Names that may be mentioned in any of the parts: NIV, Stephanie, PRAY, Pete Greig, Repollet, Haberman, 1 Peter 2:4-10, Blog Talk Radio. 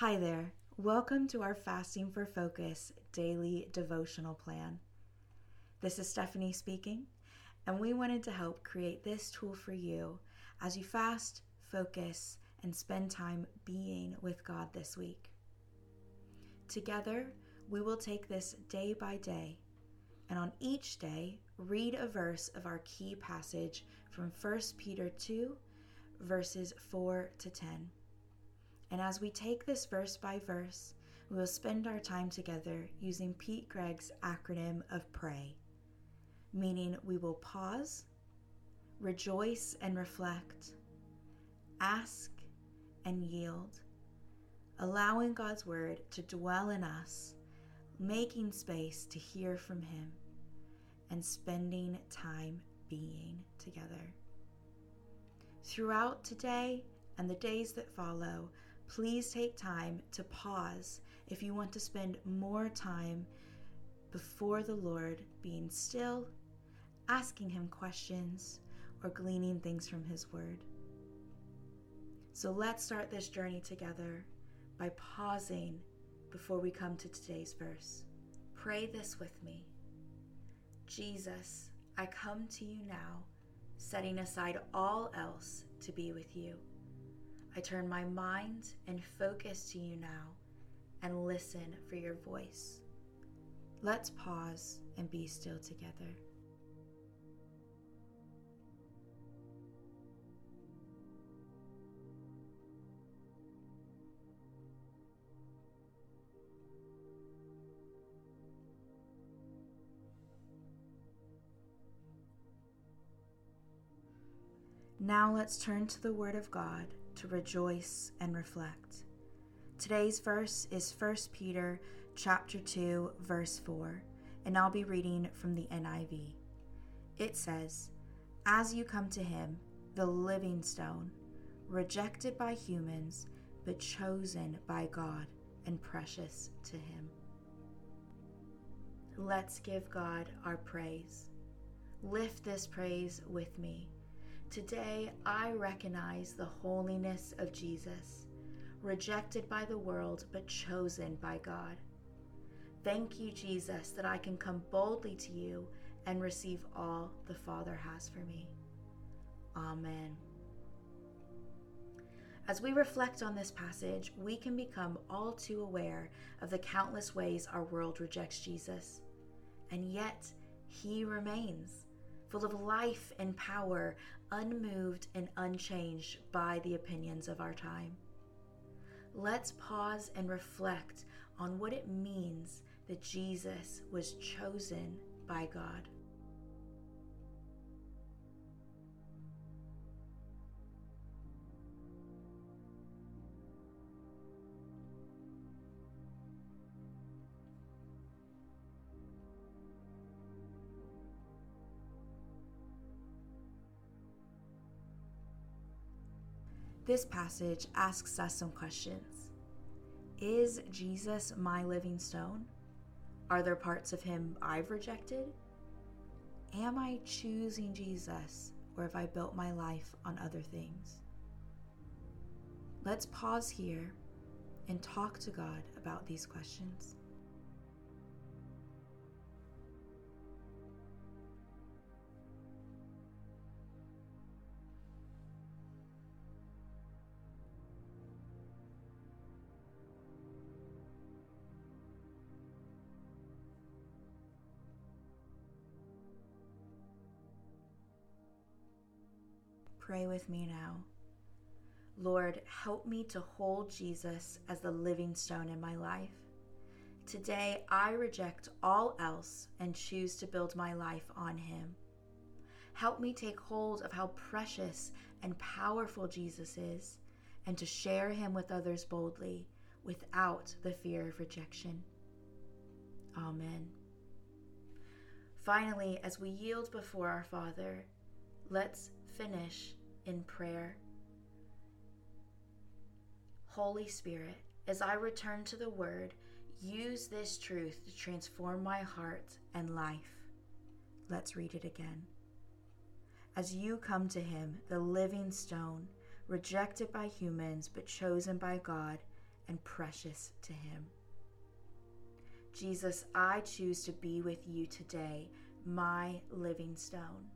Hi there. Welcome to our Fasting for Focus daily devotional plan. This is Stephanie speaking, and we wanted to help create this tool for you as you fast, focus, and spend time being with God this week. Together, we will take this day by day, and on each day, read a verse of our key passage from 1 Peter 2, verses 4 to 10. And as we take this verse by verse, we will spend our time together using Pete Greig's acronym of PRAY, meaning we will pause, rejoice and reflect, ask and yield, allowing God's word to dwell in us, making space to hear from him, and spending time being together. Throughout today and the days that follow, please take time to pause if you want to spend more time before the Lord, being still, asking him questions, or gleaning things from his word. So let's start this journey together by pausing before we come to today's verse. Pray this with me. Jesus, I come to you now, setting aside all else to be with you. I turn my mind and focus to you now and listen for your voice. Let's pause and be still together. Now let's turn to the Word of God to rejoice and reflect. Today's verse is 1 Peter chapter 2, verse 4, and I'll be reading from the NIV. It says, "As you come to him, the living stone, rejected by humans, but chosen by God and precious to him." Let's give God our praise. Lift this praise with me. Today, I recognize the holiness of Jesus, rejected by the world, but chosen by God. Thank you, Jesus, that I can come boldly to you and receive all the Father has for me. Amen. As we reflect on this passage, we can become all too aware of the countless ways our world rejects Jesus, and yet he remains, full of life and power, unmoved and unchanged by the opinions of our time. Let's pause and reflect on what it means that Jesus was chosen by God. This passage asks us some questions. Is Jesus my living stone? Are there parts of him I've rejected? Am I choosing Jesus, or have I built my life on other things? Let's pause here and talk to God about these questions. Pray with me now. Lord, help me to hold Jesus as the living stone in my life. Today, I reject all else and choose to build my life on him. Help me take hold of how precious and powerful Jesus is, and to share him with others boldly without the fear of rejection. Amen. Finally, as we yield before our Father, let's finish in prayer. Holy Spirit, as I return to the Word, use this truth to transform my heart and life. Let's read it again. As you come to him, the living stone, rejected by humans but chosen by God and precious to him. Jesus, I choose to be with you today, my living stone.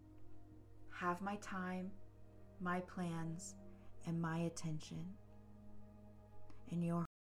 Have my time, my plans, and my attention. In your